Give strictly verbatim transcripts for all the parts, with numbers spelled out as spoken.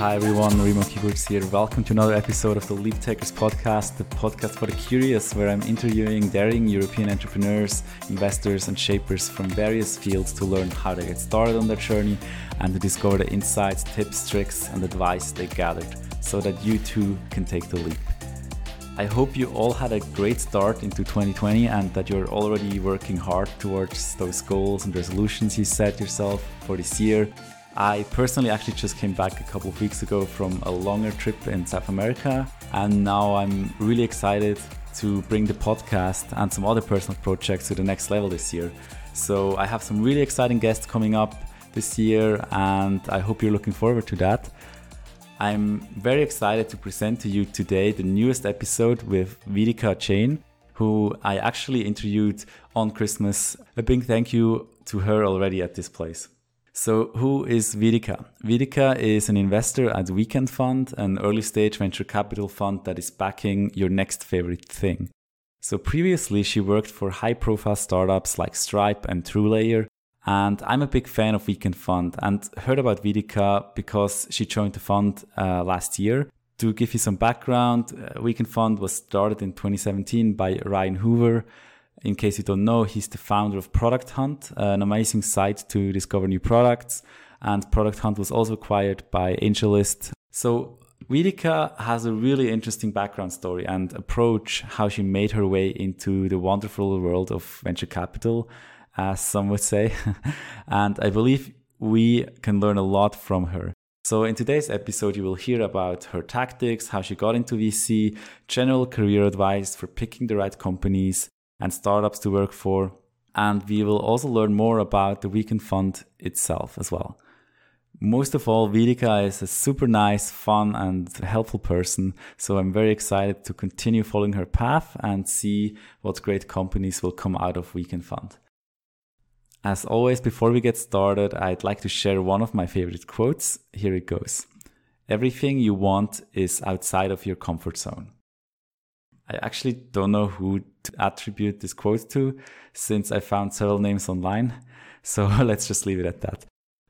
Hi everyone, Remo Kiegerits here. Welcome to another episode of the LeapTakers podcast, the podcast for the curious, where I'm interviewing daring European entrepreneurs, investors and shapers from various fields to learn how they get started on their journey and to discover the insights, tips, tricks and advice they gathered so that you too can take the leap. I hope you all had a great start into twenty twenty and that you're already working hard towards those goals and resolutions you set yourself for this year. I personally actually just came back a couple of weeks ago from a longer trip in South America, and now I'm really excited to bring the podcast and some other personal projects to the next level this year. So I have some really exciting guests coming up this year and I hope you're looking forward to that. I'm very excited to present to you today the newest episode with Vedika Jain, who I actually interviewed on Christmas. A big thank you to her already at this place. So who is Vedika? Vedika is an investor at Weekend Fund, an early stage venture capital fund that is backing your next favorite thing. So previously she worked for high profile startups like Stripe and TrueLayer. And I'm a big fan of Weekend Fund and heard about Vedika because she joined the fund uh, last year. To give you some background, uh, Weekend Fund was started in twenty seventeen by Ryan Hoover. In case you don't know, he's the founder of Product Hunt, an amazing site to discover new products. And Product Hunt was also acquired by AngelList. So Vedika has a really interesting background story and approach how she made her way into the wonderful world of venture capital, as some would say, and I believe we can learn a lot from her. So in today's episode, you will hear about her tactics, how she got into V C, general career advice for picking the right companies and startups to work for, and we will also learn more about the Weekend Fund itself as well. Most of all, Vedika is a super nice, fun and helpful person, so I'm very excited to continue following her path and see what great companies will come out of Weekend Fund. As always, before we get started, I'd like to share one of my favorite quotes. Here it goes. Everything you want is outside of your comfort zone. I actually don't know who to attribute this quote to, since I found several names online. So let's just leave it at that.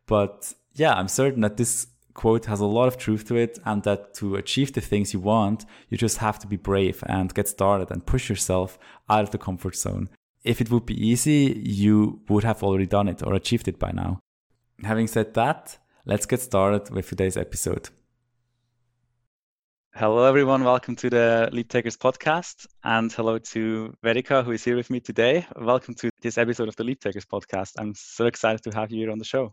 But yeah, I'm certain that this quote has a lot of truth to it and that to achieve the things you want, you just have to be brave and get started and push yourself out of the comfort zone. If it would be easy, you would have already done it or achieved it by now. Having said that, let's get started with today's episode. Hello, everyone. Welcome to the LeapTakers podcast. And hello to Vedika, who is here with me today. Welcome to this episode of the LeapTakers podcast. I'm so excited to have you here on the show.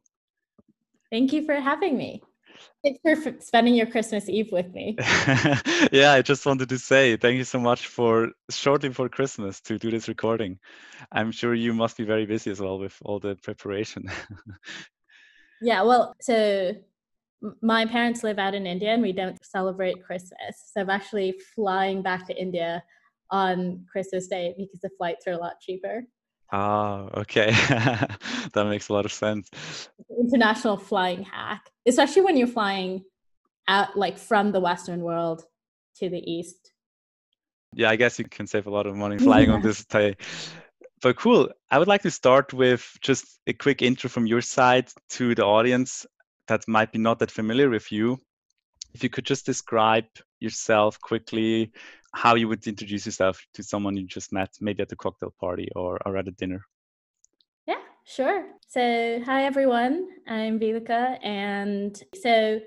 Thank you for having me. Thanks for spending your Christmas Eve with me. Yeah, I just wanted to say thank you so much for shortly before Christmas to do this recording. I'm sure you must be very busy as well with all the preparation. Yeah, well, so my parents live out in India and we don't celebrate Christmas. So I'm actually flying back to India on Christmas Day because the flights are a lot cheaper. Oh, okay. That makes a lot of sense. International flying hack, especially when you're flying out like from the Western world to the East. Yeah, I guess you can save a lot of money flying on this day. But cool. I would like to start with just a quick intro from your side to the audience that might be not that familiar with you. If you could just describe yourself quickly, how you would introduce yourself to someone you just met, maybe at the cocktail party or, or at a dinner. Yeah, sure. So hi, everyone. I'm Vedika. And so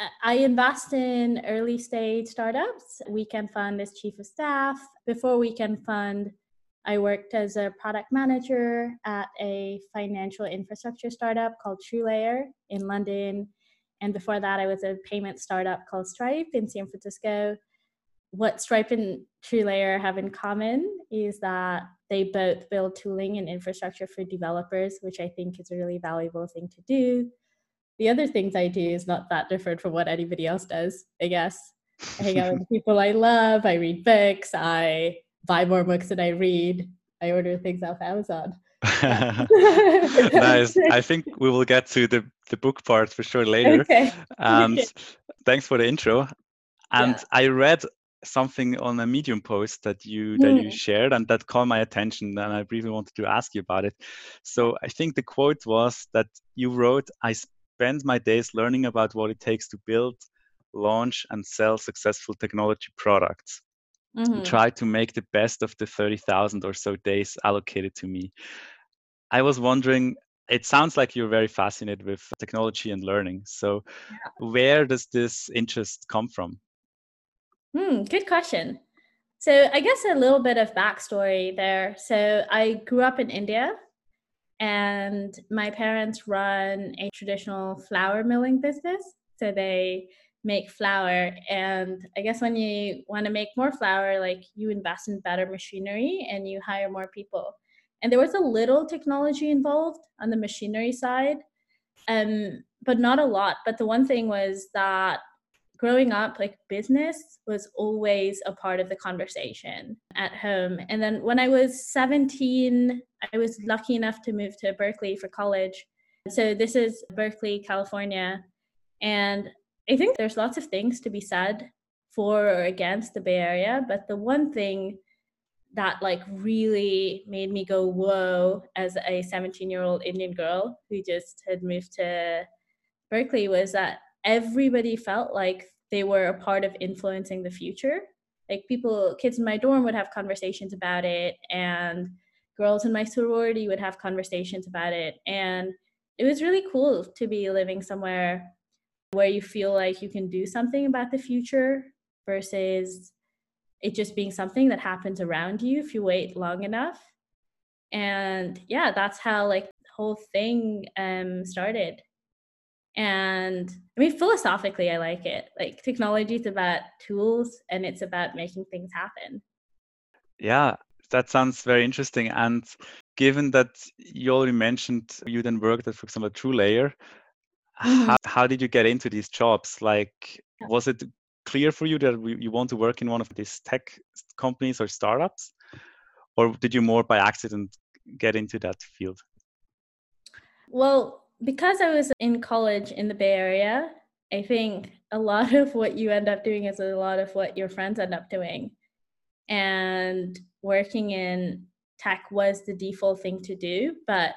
uh, I invest in early stage startups. Weekend Fund is chief of staff. Before Weekend Fund, I worked as a product manager at a financial infrastructure startup called TrueLayer in London. And before that, I was a payment startup called Stripe in San Francisco. What Stripe and TrueLayer have in common is that they both build tooling and infrastructure for developers, which I think is a really valuable thing to do. The other things I do is not that different from what anybody else does, I guess. I hang out with people I love, I read books, I buy more books than I read, I order things off Amazon. Nice. I think we will get to the, the book part for sure later. Okay. And thanks for the intro. And yeah. I read something on a Medium post that you that mm. you shared and that caught my attention, and I really wanted to ask you about it. So I think the quote was that you wrote, I spend my days learning about what it takes to build, launch, and sell successful technology products. Mm-hmm. And try to make the best of the thirty thousand or so days allocated to me. I was wondering, it sounds like you're very fascinated with technology and learning. So yeah. Where does this interest come from? Hmm, good question. So I guess a little bit of backstory there. So I grew up in India, and my parents run a traditional flour milling business. So they make flour. And I guess when you want to make more flour, like you invest in better machinery and you hire more people. And there was a little technology involved on the machinery side, um, but not a lot. But the one thing was that growing up, like business was always a part of the conversation at home. And then when I was seventeen, I was lucky enough to move to Berkeley for college. So this is Berkeley, California. And I think there's lots of things to be said for or against the Bay Area. But the one thing that like really made me go, whoa, as a seventeen-year-old Indian girl who just had moved to Berkeley was that everybody felt like they were a part of influencing the future. Like people, kids in my dorm would have conversations about it, and girls in my sorority would have conversations about it. And it was really cool to be living somewhere where you feel like you can do something about the future versus it just being something that happens around you if you wait long enough. And yeah, that's how like the whole thing um, started. And I mean, philosophically, I like it. Like technology is about tools and it's about making things happen. Yeah, that sounds very interesting. And given that you already mentioned you then worked at, for example, TrueLayer, mm-hmm. how, how did you get into these jobs? Like, yeah. was it clear for you that you want to work in one of these tech companies or startups? Or did you more by accident get into that field? Well, because I was in college in the Bay Area, I think a lot of what you end up doing is a lot of what your friends end up doing. And working in tech was the default thing to do. But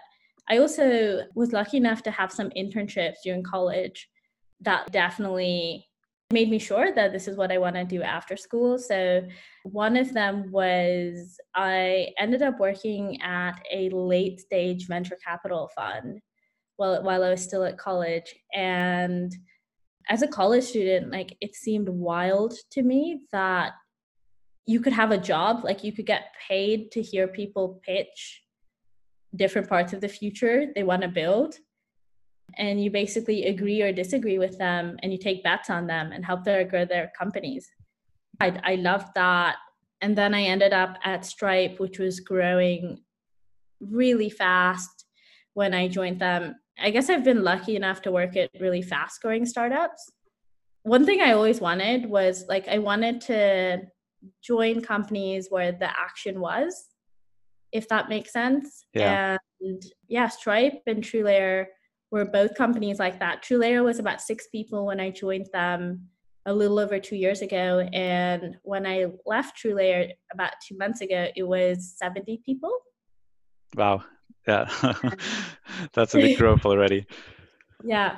I also was lucky enough to have some internships during college that definitely made me sure that this is what I want to do after school. So one of them was I ended up working at a late stage venture capital fund. Well, while I was still at college. And as a college student, like it seemed wild to me that you could have a job, like you could get paid to hear people pitch different parts of the future they want to build. And you basically agree or disagree with them and you take bets on them and help them grow their companies. I, I loved that. And then I ended up at Stripe, which was growing really fast when I joined them. I guess I've been lucky enough to work at really fast growing startups. One thing I always wanted was like, I wanted to join companies where the action was, if that makes sense. Yeah. And yeah, Stripe and TrueLayer were both companies like that. TrueLayer was about six people when I joined them a little over two years ago. And when I left TrueLayer about two months ago, it was seventy people. Wow. Yeah, that's a big growth already. Yeah.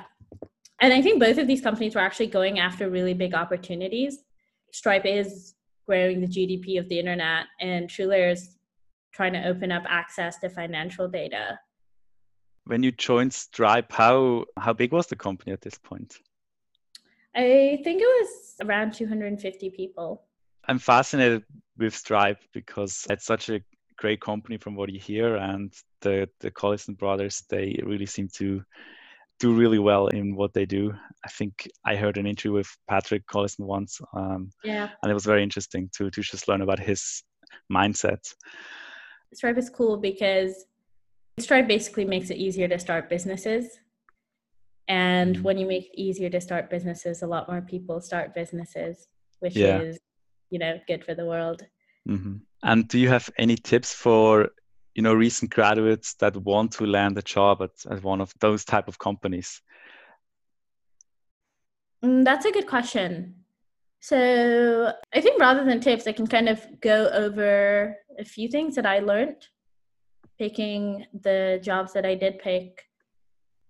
And I think both of these companies were actually going after really big opportunities. Stripe is growing the G D P of the internet, and TrueLayer is trying to open up access to financial data. When you joined Stripe, how, how big was the company at this point? I think it was around two hundred fifty people. I'm fascinated with Stripe because it's such a great company from what you hear, and the the Collison brothers, they really seem to do really well in what they do. I think I heard an interview with Patrick Collison once, um, yeah, and it was very interesting to to just learn about his mindset. Stripe is cool because Stripe basically makes it easier to start businesses, and mm-hmm. when you make it easier to start businesses, a lot more people start businesses, which yeah. is you know good for the world. Mm-hmm. And do you have any tips for, you know, recent graduates that want to land a job at, at one of those type of companies? Mm, that's a good question. So I think rather than tips, I can kind of go over a few things that I learned picking the jobs that I did pick.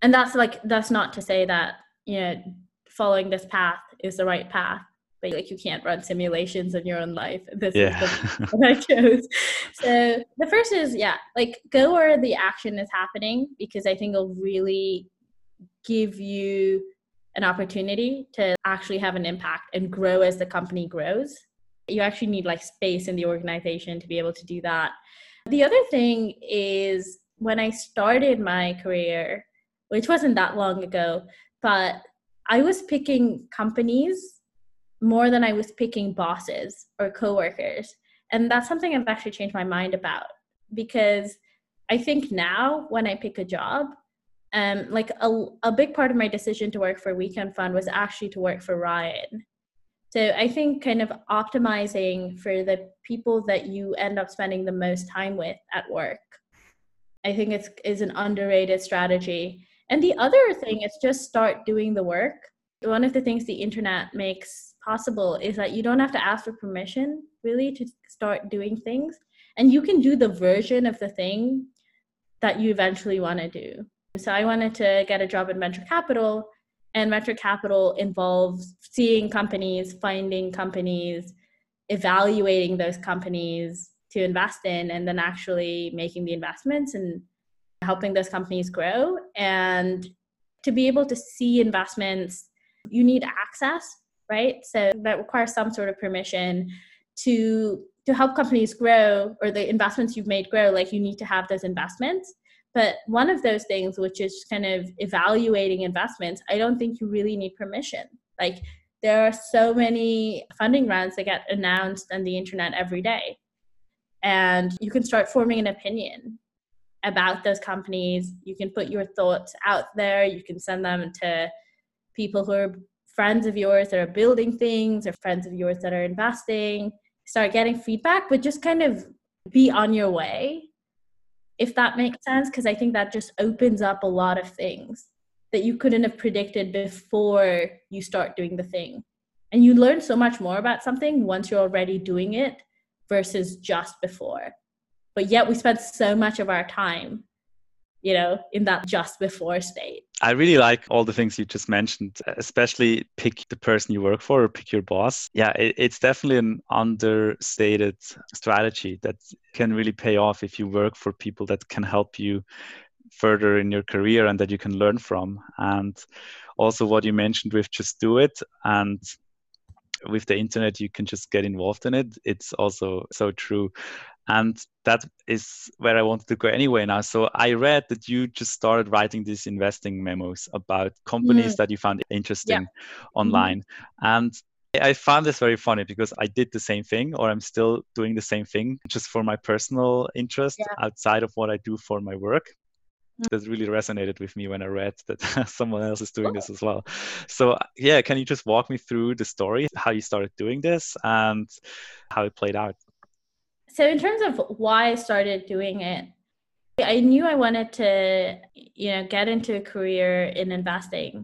And that's like, that's not to say that, you know, following this path is the right path, but like you can't run simulations in your own life. This yeah. is what I chose. So the first is, yeah, like go where the action is happening, because I think it'll really give you an opportunity to actually have an impact and grow as the company grows. You actually need like space in the organization to be able to do that. The other thing is, when I started my career, which wasn't that long ago, but I was picking companies more than I was picking bosses or coworkers. And that's something I've actually changed my mind about, because I think now when I pick a job, um, like a, a big part of my decision to work for Weekend Fund was actually to work for Ryan. So I think kind of optimizing for the people that you end up spending the most time with at work, I think it's is an underrated strategy. And the other thing is just start doing the work. One of the things the internet makes possible is that you don't have to ask for permission really to start doing things. And you can do the version of the thing that you eventually want to do. So I wanted to get a job in venture capital, and venture capital involves seeing companies, finding companies, evaluating those companies to invest in, and then actually making the investments and helping those companies grow. And to be able to see investments, you need access, right? So that requires some sort of permission to to help companies grow, or the investments you've made grow, like you need to have those investments. But one of those things, which is kind of evaluating investments, I don't think you really need permission. Like there are so many funding rounds that get announced on the internet every day. And you can start forming an opinion about those companies. You can put your thoughts out there. You can send them to people who are friends of yours that are building things, or friends of yours that are investing. Start getting feedback, but just kind of be on your way, if that makes sense, because I think that just opens up a lot of things that you couldn't have predicted before you start doing the thing. And you learn so much more about something once you're already doing it versus just before. But yet we spend so much of our time, you know, in that just before state. I really like all the things you just mentioned, especially pick the person you work for or pick your boss. Yeah, it, it's definitely an understated strategy that can really pay off if you work for people that can help you further in your career and that you can learn from. And also what you mentioned with just do it, and with the internet, you can just get involved in it. It's also so true. And that is where I wanted to go anyway now. So I read that you just started writing these investing memos about companies mm. that you found interesting yeah. online. Mm-hmm. And I found this very funny, because I did the same thing, or I'm still doing the same thing, just for my personal interest yeah. outside of what I do for my work. That really resonated with me when I read that someone else is doing this as well. So yeah, can you just walk me through the story, how you started doing this and how it played out? So in terms of why I started doing it, I knew I wanted to, you know, get into a career in investing,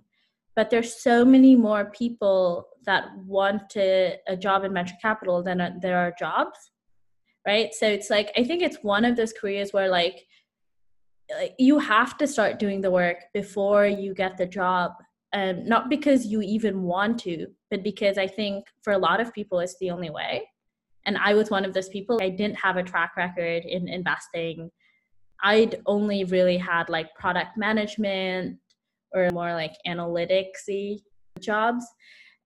but there's so many more people that want to, a job in venture capital than there are jobs, right? So it's like, I think it's one of those careers where like, you have to start doing the work before you get the job, um, not because you even want to, but because I think for a lot of people, it's the only way. And I was one of those people. I didn't have a track record in investing. I'd only really had like product management or more like analytics-y jobs.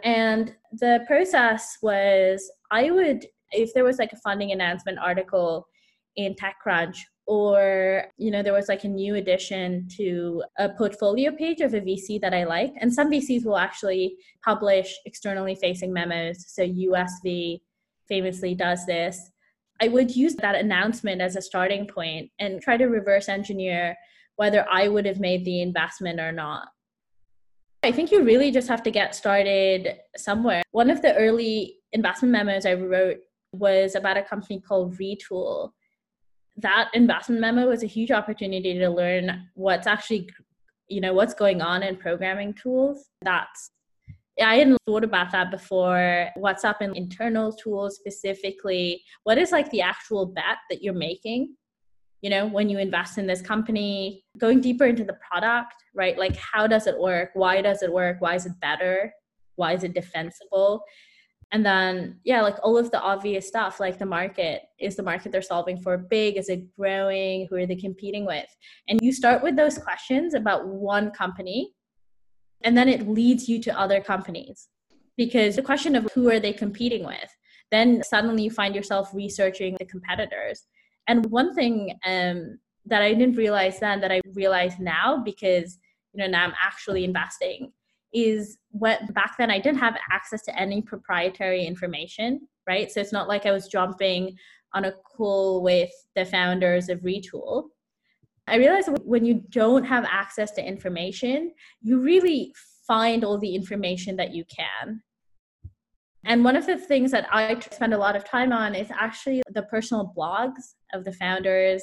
And the process was, I would, if there was like a funding announcement article in TechCrunch, or, you know, there was like a new addition to a portfolio page of a V C that I like. And some V Cs will actually publish externally facing memos. So U S V famously does this. I would use that announcement as a starting point and try to reverse engineer whether I would have made the investment or not. I think you really just have to get started somewhere. One of the early investment memos I wrote was about a company called Retool. That investment memo was a huge opportunity to learn what's actually, you know, what's going on in programming tools. That's, I hadn't thought about that before. What's up in internal tools specifically? What is like the actual bet that you're making? you know, when you invest in this company, going deeper into the product, right? Like, how does it work? Why does it work? Why is it better? Why is it defensible? And then, yeah, like all of the obvious stuff, like the market. Is the market they're solving for big? Is it growing? Who are they competing with? And you start with those questions about one company, and then it leads you to other companies. Because the question of who are they competing with, then suddenly you find yourself researching the competitors. And one thing um, that I didn't realize then that I realize now, because, you know, now I'm actually investing, is what back then I didn't have access to any proprietary information, right? So it's not like I was jumping on a call with the founders of Retool. I realized when you don't have access to information, you really find all the information that you can. And one of the things that I spend a lot of time on is actually the personal blogs of the founders,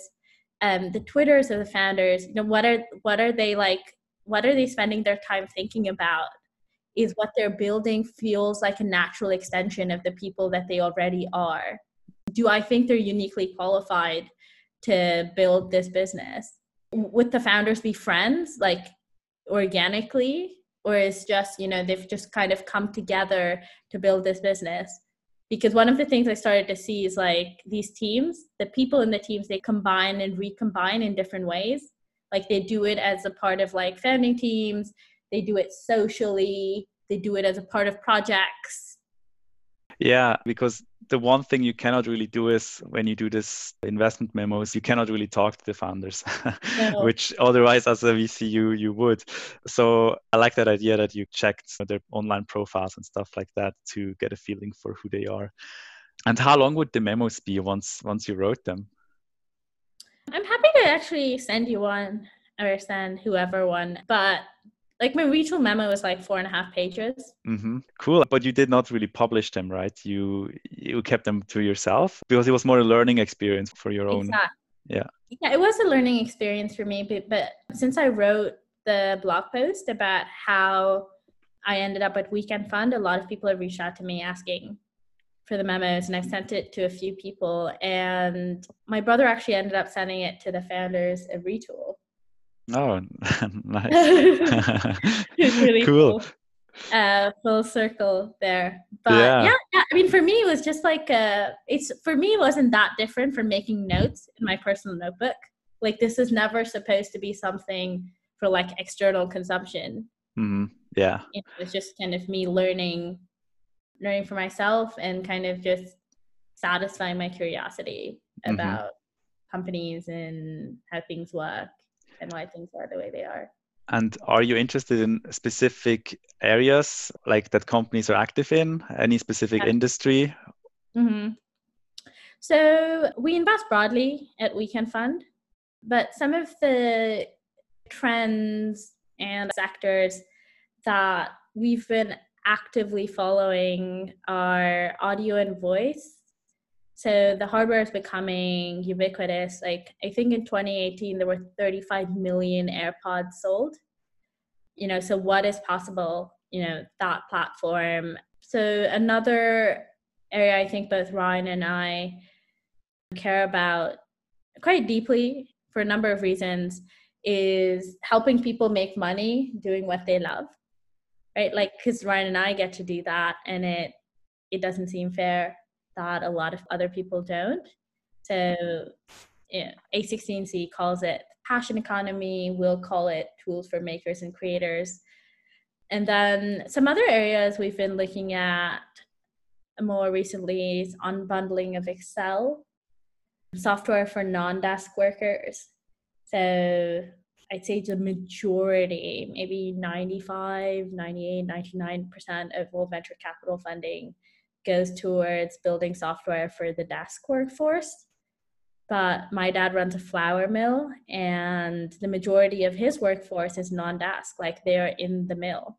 um, the Twitters of the founders. You know, what are what are they like? What are they spending their time thinking about? Is what they're building feels like a natural extension of the people that they already are? Do I think they're uniquely qualified to build this business? Would the founders be friends, like organically, or is just, you know, they've just kind of come together to build this business? Because one of the things I started to see is like these teams, the people in the teams, they combine and recombine in different ways. Like they do it as a part of like founding teams, they do it socially, they do it as a part of projects. Yeah, because the one thing you cannot really do is when you do this investment memos, you cannot really talk to the founders, no. Which otherwise as a V C you, you would. So I like that idea that you checked their online profiles and stuff like that to get a feeling for who they are. And how long would the memos be once once you wrote them? I'm happy to actually send you one or send whoever one, but like my Retool memo was like four and a half pages. Mm-hmm. Cool. But you did not really publish them, right? You you kept them to yourself because it was more a learning experience for your own. Exactly. Yeah. Yeah, it was a learning experience for me. But, but since I wrote the blog post about how I ended up at Weekend Fund, a lot of people have reached out to me asking for the memos, and I've sent it to a few people, and my brother actually ended up sending it to the founders of Retool. Oh, nice. It was really cool. cool. Uh, full circle there. But yeah. yeah, yeah, I mean, for me, it was just like, uh, it's for me, it wasn't that different from making notes in my personal notebook. Like, this is never supposed to be something for like external consumption. Mm-hmm. Yeah. You know, it's just kind of me learning learning for myself and kind of just satisfying my curiosity about mm-hmm. companies and how things work and why things are the way they are. And are you interested in specific areas like that companies are active in? Any specific yeah. industry? Mm-hmm. So we invest broadly at Weekend Fund, but some of the trends and sectors that we've been actively following our audio and voice. So the hardware is becoming ubiquitous. Like I think in twenty eighteen, there were thirty-five million AirPods sold. You know, so what is possible, you know, that platform. So another area I think both Ryan and I care about quite deeply for a number of reasons is helping people make money doing what they love. Right, like because Ryan and I get to do that, and it it doesn't seem fair that a lot of other people don't. So, you know, A sixteen C calls it passion economy. We'll call it tools for makers and creators. And then some other areas we've been looking at more recently is unbundling of Excel, software for non-desk workers. So I'd say the majority, maybe ninety-five, ninety-eight, ninety-nine percent of all venture capital funding goes towards building software for the desk workforce. But my dad runs a flour mill, and the majority of his workforce is non-desk, like they are in the mill,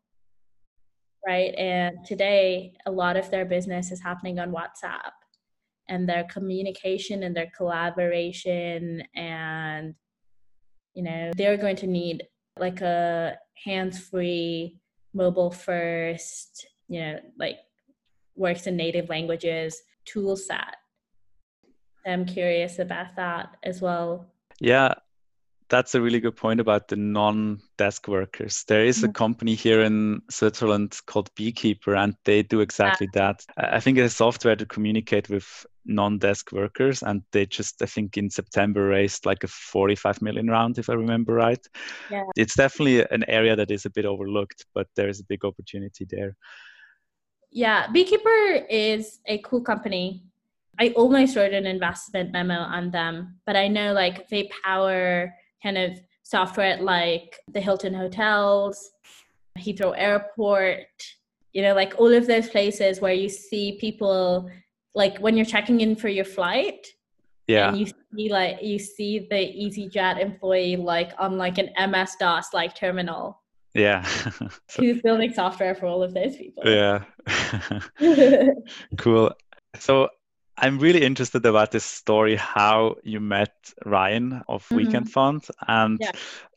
right? And today, a lot of their business is happening on WhatsApp, and their communication and their collaboration, and you know, they're going to need like a hands-free, mobile first, you know, like works in native languages tool set. I'm curious about that as well. Yeah, that's a really good point about the non-desk workers. There is a company here in Switzerland called Beekeeper, and they do exactly yeah. that. I think it's software to communicate with non-desk workers, and they just, I think in September, raised like a forty-five million round, if I remember right. Yeah. It's definitely an area that is a bit overlooked, but there is a big opportunity there. Yeah, Beekeeper is a cool company. I almost wrote an investment memo on them, but I know like they power kind of software at like the Hilton hotels, Heathrow airport, you know, like all of those places where you see people, like when you're checking in for your flight, yeah, and you see like you see the EasyJet employee like on like an M S DOS like terminal. Yeah. So, who's building software for all of those people. Yeah. Cool. So I'm really interested about this story, how you met Ryan of mm-hmm. Weekend Fund. And yeah.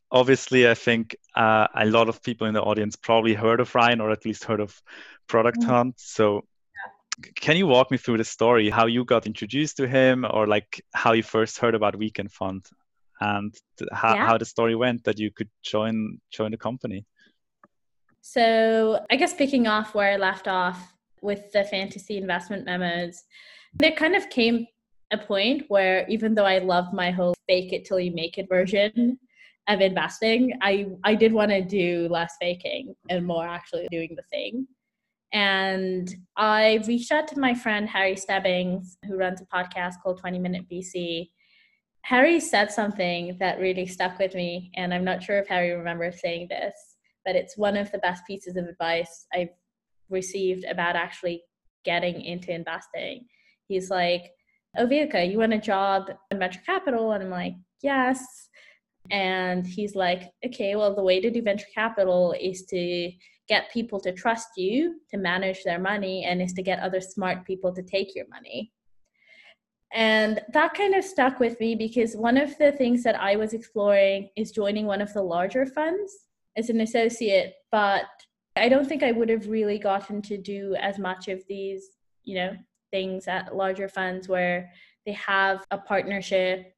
obviously, I think uh, a lot of people in the audience probably heard of Ryan, or at least heard of Product mm-hmm. Hunt. So yeah. can you walk me through the story, how you got introduced to him, or like how you first heard about Weekend Fund, and th- how, yeah. how the story went that you could join join the company? So I guess picking off where I left off with the fantasy investment memos, there kind of came a point where, even though I loved my whole fake it till you make it version of investing, I, I did want to do less faking and more actually doing the thing. And I reached out to my friend, Harry Stebbings, who runs a podcast called twenty minute V C. Harry said something that really stuck with me, and I'm not sure if Harry remembers saying this, but it's one of the best pieces of advice I've received about actually getting into investing. He's like, "Oh, Vedika, you want a job in venture capital?" And I'm like, "Yes." And he's like, "Okay, well, the way to do venture capital is to get people to trust you to manage their money, and is to get other smart people to take your money." And that kind of stuck with me, because one of the things that I was exploring is joining one of the larger funds as an associate, but I don't think I would have really gotten to do as much of these, you know, things at larger funds where they have a partnership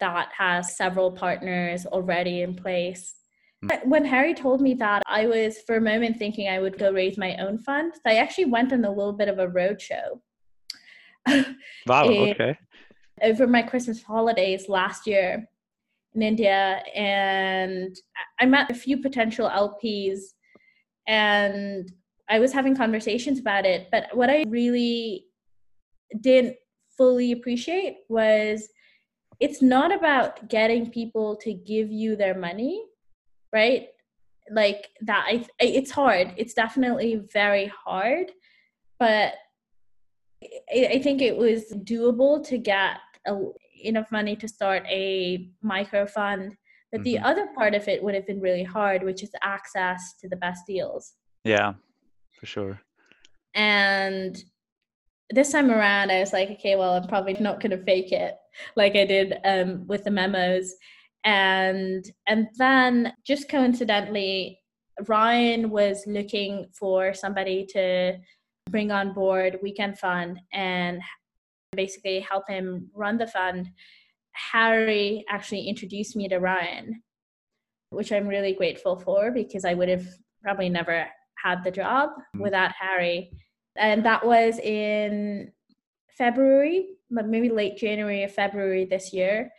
that has several partners already in place. Mm. When Harry told me that, I was for a moment thinking I would go raise my own fund. So I actually went on a little bit of a roadshow. Wow, okay. Over my Christmas holidays last year in India, and I met a few potential L Ps, and I was having conversations about it. But what I really didn't fully appreciate was, it's not about getting people to give you their money, right? Like that, I, it's hard. It's definitely very hard, but I think it was doable to get a, enough money to start a micro fund. But mm-hmm. the other part of it would have been really hard, which is access to the best deals. Yeah, for sure. And this time around, I was like, okay, well, I'm probably not going to fake it like I did um, with the memos. And and then just coincidentally, Ryan was looking for somebody to bring on board Weekend Fund and basically help him run the fund. Harry actually introduced me to Ryan, which I'm really grateful for, because I would have probably never had the job without Harry. And that was in February, but maybe late January or February this year.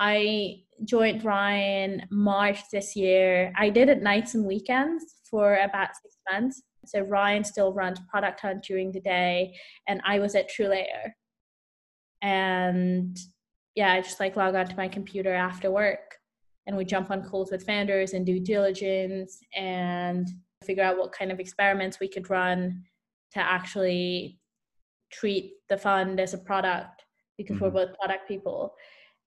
I joined Ryan March this year. I did it nights and weekends for about six months. So Ryan still runs Product Hunt during the day, and I was at TrueLayer. And yeah, I just like log on to my computer after work, and we jump on calls with founders and due diligence and figure out what kind of experiments we could run to actually treat the fund as a product, because mm-hmm. we're both product people.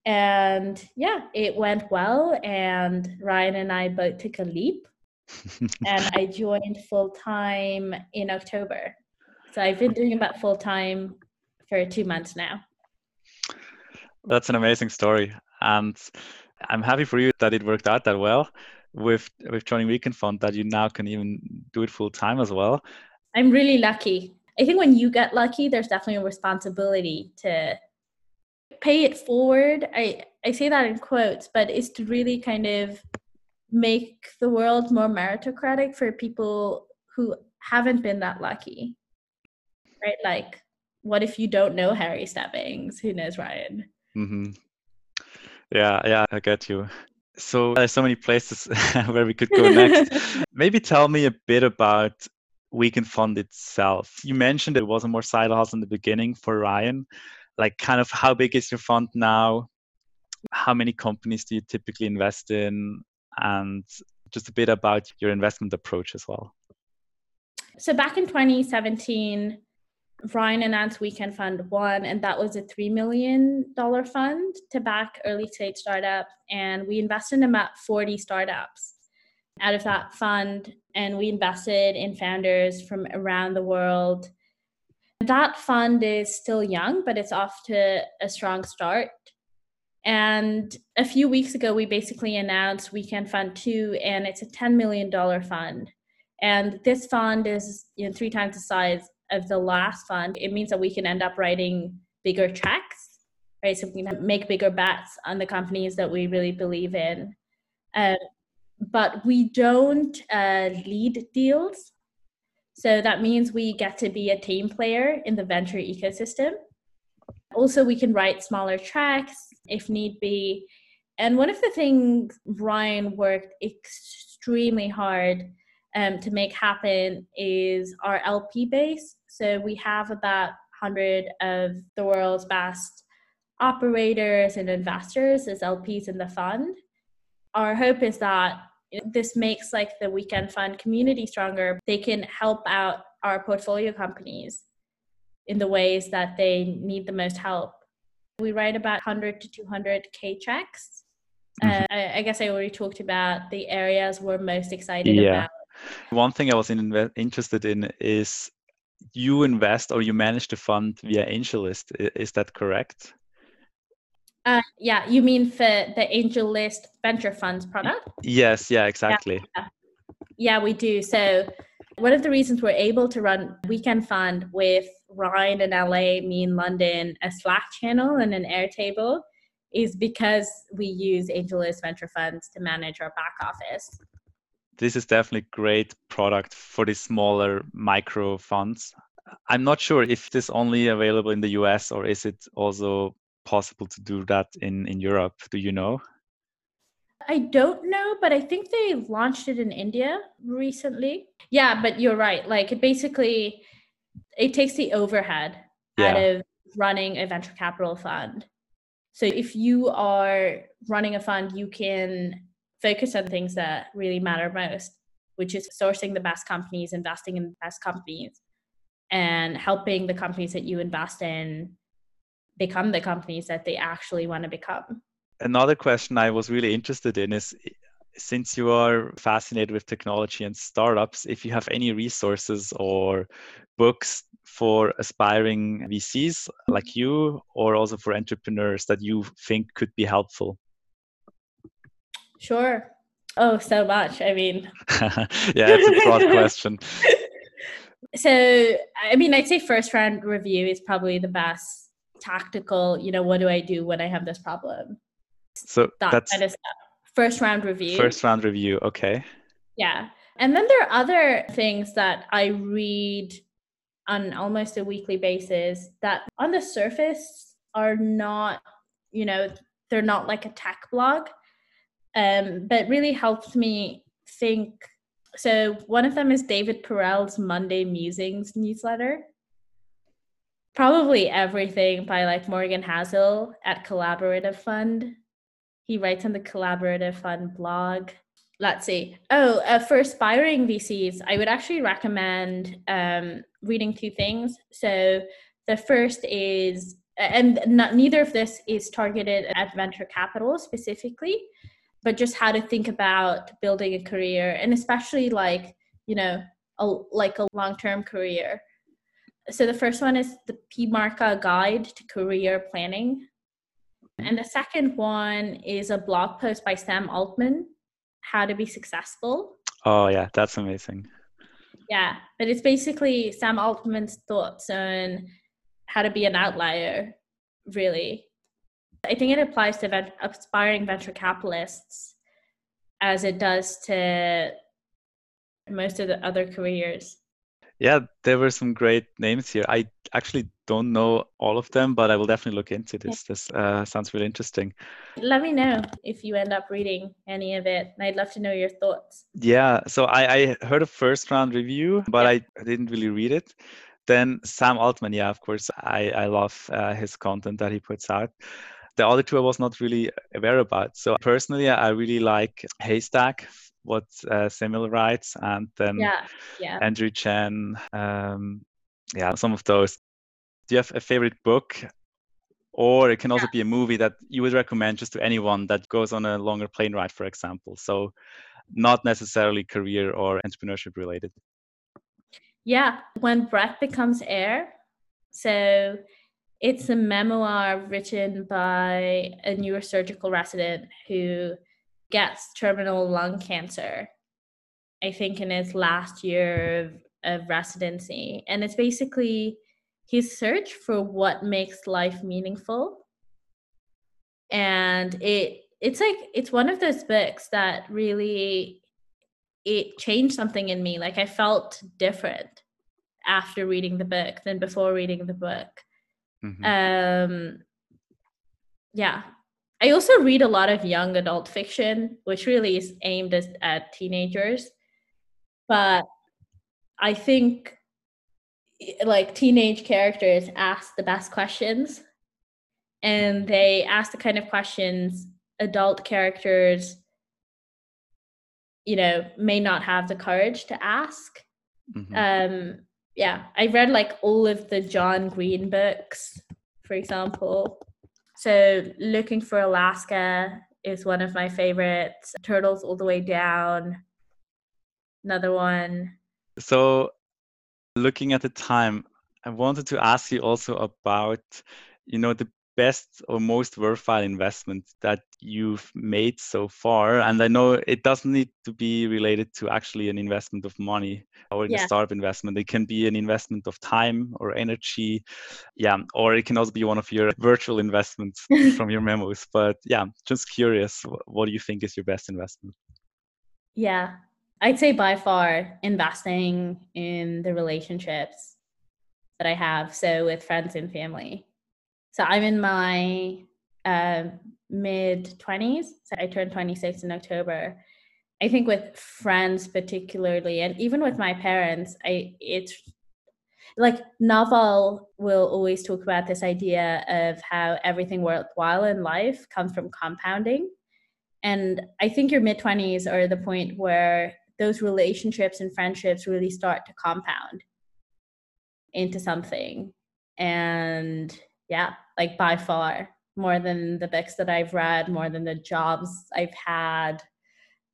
And yeah, it went well, and Ryan and I both took a leap. And I joined full-time in October. So I've been doing about full-time for two months now. That's an amazing story. And I'm happy for you that it worked out that well with, with joining Weekend Fund, that you now can even do it full-time as well. I'm really lucky. I think when you get lucky, there's definitely a responsibility to pay it forward. I, I say that in quotes, but it's to really kind of make the world more meritocratic for people who haven't been that lucky, right? Like, what if you don't know Harry Stebbings? Who knows Ryan? Mm-hmm. Yeah, yeah, I get you. So there's so many places where we could go next. Maybe tell me a bit about Weekend Fund itself. You mentioned it was a more side hustle in the beginning for Ryan. Like, kind of how big is your fund now? How many companies do you typically invest in? And just a bit about your investment approach as well. So back in twenty seventeen, Ryan announced Weekend Fund One, and that was a three million dollars fund to back early stage startup. And we invested in about forty startups out of that fund. And we invested in founders from around the world. That fund is still young, but it's off to a strong start. And a few weeks ago, we basically announced Weekend Fund Two, and it's a ten million dollars fund. And this fund is, you know, three times the size of the last fund. It means that we can end up writing bigger checks, right? So we can make bigger bets on the companies that we really believe in. Uh, but we don't uh, lead deals. So that means we get to be a team player in the venture ecosystem. Also, we can write smaller checks if need be. And one of the things Ryan worked extremely hard um, to make happen is our L P base. So we have about one hundred of the world's best operators and investors as L Ps in the fund. Our hope is that this makes like the Weekend Fund community stronger. They can help out our portfolio companies in the ways that they need the most help. We write about one hundred to two hundred K checks. Mm-hmm. Uh, I, I guess I already talked about the areas we're most excited yeah. about. One thing I was in, interested in is you invest or you manage the fund via AngelList. Is, is that correct? Uh, yeah, you mean for the AngelList Venture Funds product? Yes, yeah, exactly. Yeah, yeah. yeah, we do. So one of the reasons we're able to run Weekend Fund with Ryan in L A, me in London, a Slack channel and an Airtable is because we use AngelList Venture Funds to manage our back office. This is definitely a great product for the smaller micro funds. I'm not sure if this is only available in the U S or is it also possible to do that in, in Europe? Do you know? I don't know, but I think they launched it in India recently. Yeah, but you're right. Like, it basically, it takes the overhead yeah. out of running a venture capital fund. So if you are running a fund, you can focus on things that really matter most, which is sourcing the best companies, investing in the best companies, and helping the companies that you invest in become the companies that they actually want to become. Another question I was really interested in is, since you are fascinated with technology and startups, if you have any resources or books for aspiring V Cs like you, or also for entrepreneurs that you think could be helpful? Sure. Oh, so much. I mean... yeah, it's a broad question. So, I mean, I'd say first round review is probably the best tactical, you know, what do I do when I have this problem? So that that's kind of stuff. First round review. First round review. Okay. Yeah. And then there are other things that I read on almost a weekly basis that on the surface are not, you know, they're not like a tech blog, um, but really helped me think. So one of them is David Perel's Monday Musings newsletter. Probably everything by like Morgan Housel at Collaborative Fund. He writes on the Collaborative Fund blog. Let's see. Oh, uh, for aspiring V Cs, I would actually recommend um, reading two things. So the first is, and not, neither of this is targeted at venture capital specifically, but just how to think about building a career, and especially like, you know, a, like a long-term career. So the first one is the P MARCA Guide to Career Planning. And the second one is a blog post by Sam Altman, How to Be Successful. Oh, yeah, that's amazing. Yeah, but it's basically Sam Altman's thoughts on how to be an outlier, really. I think it applies to vent- aspiring venture capitalists as it does to most of the other careers. Yeah, there were some great names here. I actually don't know all of them, but I will definitely look into this. This uh, sounds really interesting. Let me know if you end up reading any of it. I'd love to know your thoughts. Yeah, so I, I heard a first round review, but yeah. I didn't really read it. Then Sam Altman, yeah, of course, I, I love uh, his content that he puts out. The other two I was not really aware about. So personally, I really like Haystack. What uh, Samuel writes, and then yeah, yeah. Andrew Chen, um, yeah, some of those. Do you have a favorite book, or it can also yeah. be a movie that you would recommend just to anyone that goes on a longer plane ride, for example? So, not necessarily career or entrepreneurship related. Yeah, When Breath Becomes Air. So, it's a memoir written by a neurosurgical resident who gets terminal lung cancer, I think in his last year of, of residency. And it's basically his search for what makes life meaningful. And it it's like, it's one of those books that really, it changed something in me. Like I felt different after reading the book than before reading the book. Mm-hmm. Um, yeah. I also read a lot of young adult fiction, which really is aimed at, at teenagers. But I think like teenage characters ask the best questions, and they ask the kind of questions adult characters, you know, may not have the courage to ask. Mm-hmm. Um, yeah, I read like all of the John Green books, for example. So Looking for Alaska is one of my favorites. Turtles All the Way Down, another one. So looking at the time, I wanted to ask you also about, you know, the best or most worthwhile investment that you've made so far. And I know it doesn't need to be related to actually an investment of money or yeah. a startup investment. It can be an investment of time or energy. Yeah. Or it can also be one of your virtual investments from your memos. But yeah, just curious, what do you think is your best investment? Yeah. I'd say by far investing in the relationships that I have. So with friends and family. So I'm in my uh, mid-twenties, so I turned twenty-six in October. I think with friends particularly, and even with my parents, I it's like Naval will always talk about this idea of how everything worthwhile in life comes from compounding. And I think your mid-twenties are the point where those relationships and friendships really start to compound into something. And yeah, like by far, more than the books that I've read, more than the jobs I've had,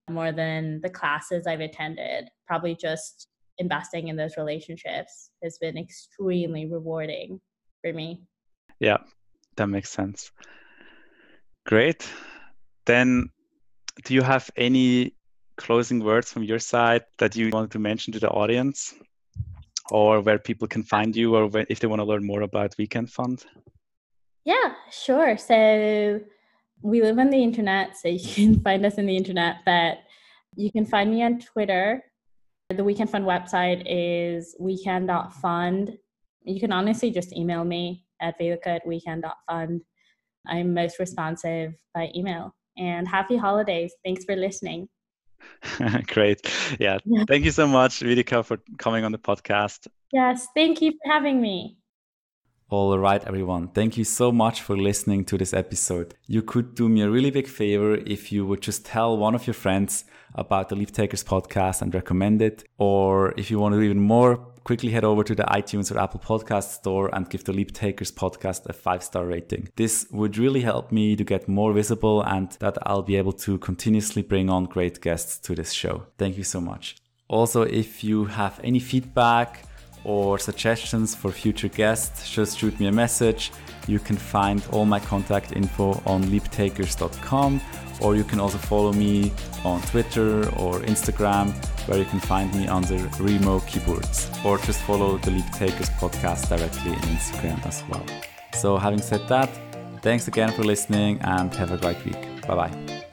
more than the classes I've attended, probably just investing in those relationships has been extremely rewarding for me. Yeah, that makes sense. Great. Then do you have any closing words from your side that you want to mention to the audience, or where people can find you, or where, if they want to learn more about Weekend Fund? Yeah, sure. So we live on the internet, so you can find us on the internet, but you can find me on Twitter. The Weekend Fund website is weekend dot fund. You can honestly just email me at vedika at weekend dot fund. I'm most responsive by email. And happy holidays. Thanks for listening. Great. Yeah. yeah. Thank you so much, Vedika, for coming on the podcast. Yes. Thank you for having me. All right, everyone. Thank you so much for listening to this episode. You could do me a really big favor if you would just tell one of your friends about the LeapTakers podcast and recommend it. Or if you want to do even more, quickly head over to the iTunes or Apple Podcast store and give the LeapTakers podcast a five-star rating. This would really help me to get more visible and that I'll be able to continuously bring on great guests to this show. Thank you so much. Also, if you have any feedback or suggestions for future guests, just shoot me a message. You can find all my contact info on leap takers dot com, or you can also follow me on Twitter or Instagram, where you can find me under Remo Kiegerits, or just follow the LeapTakers podcast directly on Instagram as well. So having said that, Thanks again for listening and have a great week. Bye-bye.